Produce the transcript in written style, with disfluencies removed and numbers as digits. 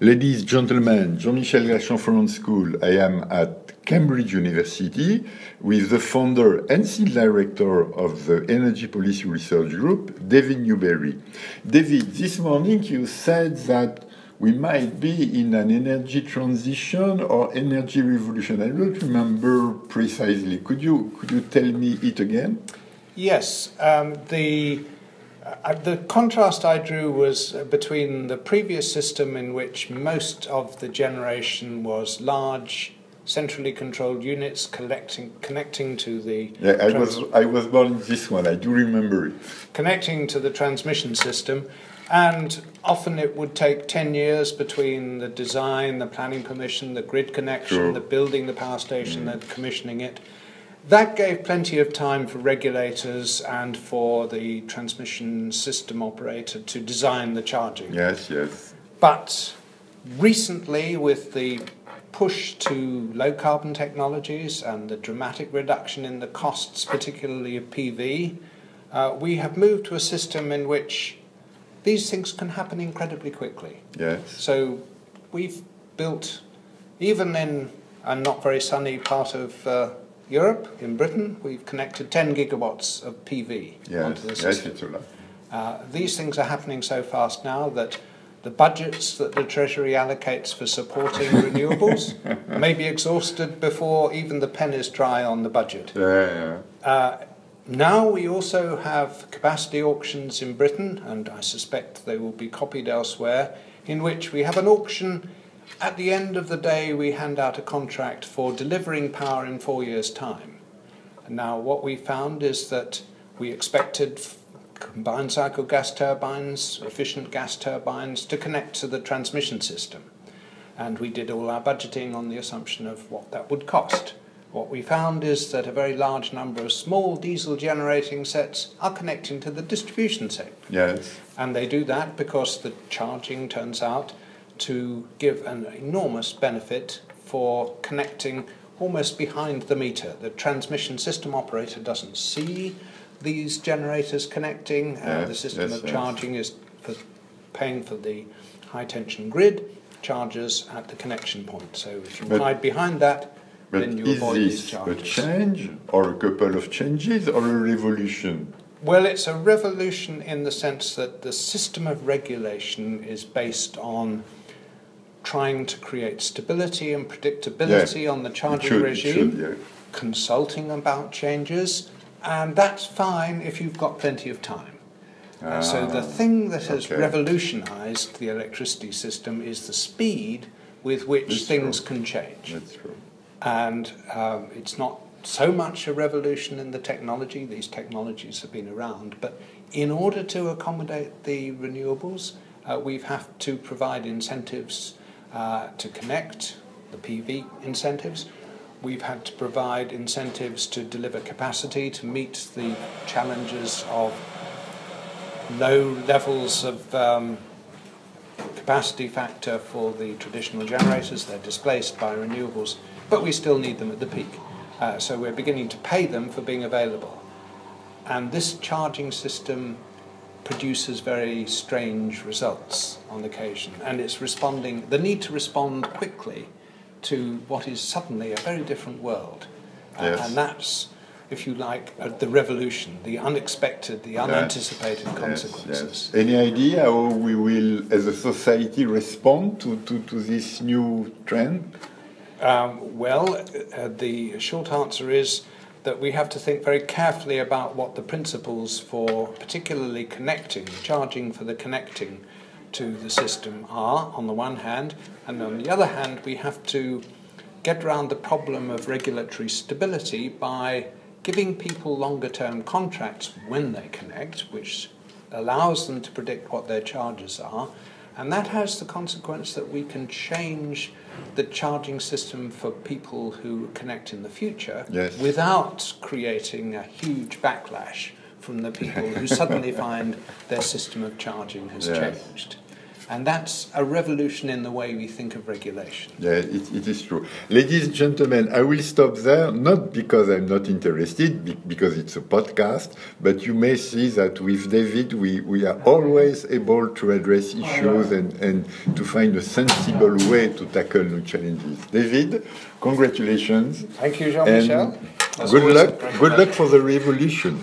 Ladies, gentlemen, Jean-Michel Gachon-Ferrand School. I am at Cambridge University with the founder and still director of the Energy Policy Research Group, David Newberry. David, this morning you said that we might be in an energy transition or energy revolution. I don't remember precisely. Could you tell me it again? Yes. The contrast I drew was between the previous system, in which most of the generation was large, centrally controlled units connecting to the... Yeah, I was born in this one, I do remember it. Connecting to the transmission system, and often it would take 10 years between the design, the planning permission, the grid connection, sure, the building the power station, and commissioning it. That gave plenty of time for regulators and for the transmission system operator to design the charging. Yes, yes. But recently, with the push to low-carbon technologies and the dramatic reduction in the costs, particularly of PV, we have moved to a system in which these things can happen incredibly quickly. Yes. So we've built, even in a not very sunny part of Europe, in Britain, we've connected 10 gigawatts of PV, yes, onto the system. Yes, it's a lot. These things are happening so fast now that the budgets that the Treasury allocates for supporting renewables may be exhausted before even the pen is dry on the budget. Yeah, yeah. Now we also have capacity auctions in Britain, and I suspect they will be copied elsewhere, in which we have an auction. At the end of the day, we hand out a contract for delivering power in 4 years' time. Now, what we found is that we expected combined cycle gas turbines, efficient gas turbines, to connect to the transmission system. And we did all our budgeting on the assumption of what that would cost. What we found is that a very large number of small diesel generating sets are connecting to the distribution set. Yes. And they do that because the charging turns out to give an enormous benefit for connecting almost behind the meter. The transmission system operator doesn't see these generators connecting. The system of charging is for paying for the high-tension grid charges at the connection point. So if you hide behind that, then you avoid these charges. Is this a change, or a couple of changes, or a revolution? Well, it's a revolution in the sense that the system of regulation is based on trying to create stability and predictability, yeah, on the charging regime, yeah, consulting about changes, and that's fine if you've got plenty of time. So the thing that has revolutionized the electricity system is the speed with which things can change. That's true. And it's not so much a revolution in the technology. These technologies have been around, but in order to accommodate the renewables, we have to provide incentives to connect, the PV incentives. We've had to provide incentives to deliver capacity to meet the challenges of low levels of capacity factor for the traditional generators. They're displaced by renewables, but we still need them at the peak. So we're beginning to pay them for being available. And this charging system produces very strange results on occasion, and it's responding, the need to respond quickly to what is suddenly a very different world. Yes. And that's, if you like, the revolution, the unexpected, the unanticipated consequences. Yes. Any idea how we will, as a society, respond to this new trend? The short answer is that we have to think very carefully about what the principles for particularly connecting, charging for the connecting to the system are, on the one hand, and on the other hand we have to get around the problem of regulatory stability by giving people longer term contracts when they connect, which allows them to predict what their charges are. And that has the consequence that we can change the charging system for people who connect in the future, yes, without creating a huge backlash from the people who suddenly find their system of charging has, yes, changed. And that's a revolution in the way we think of regulation. Yeah, it is true. Ladies and gentlemen, I will stop there, not because I'm not interested, because it's a podcast, but you may see that with David we are always able to address issues and to find a sensible way to tackle new challenges. David, congratulations. Thank you, Jean-Michel. Good luck for the revolution.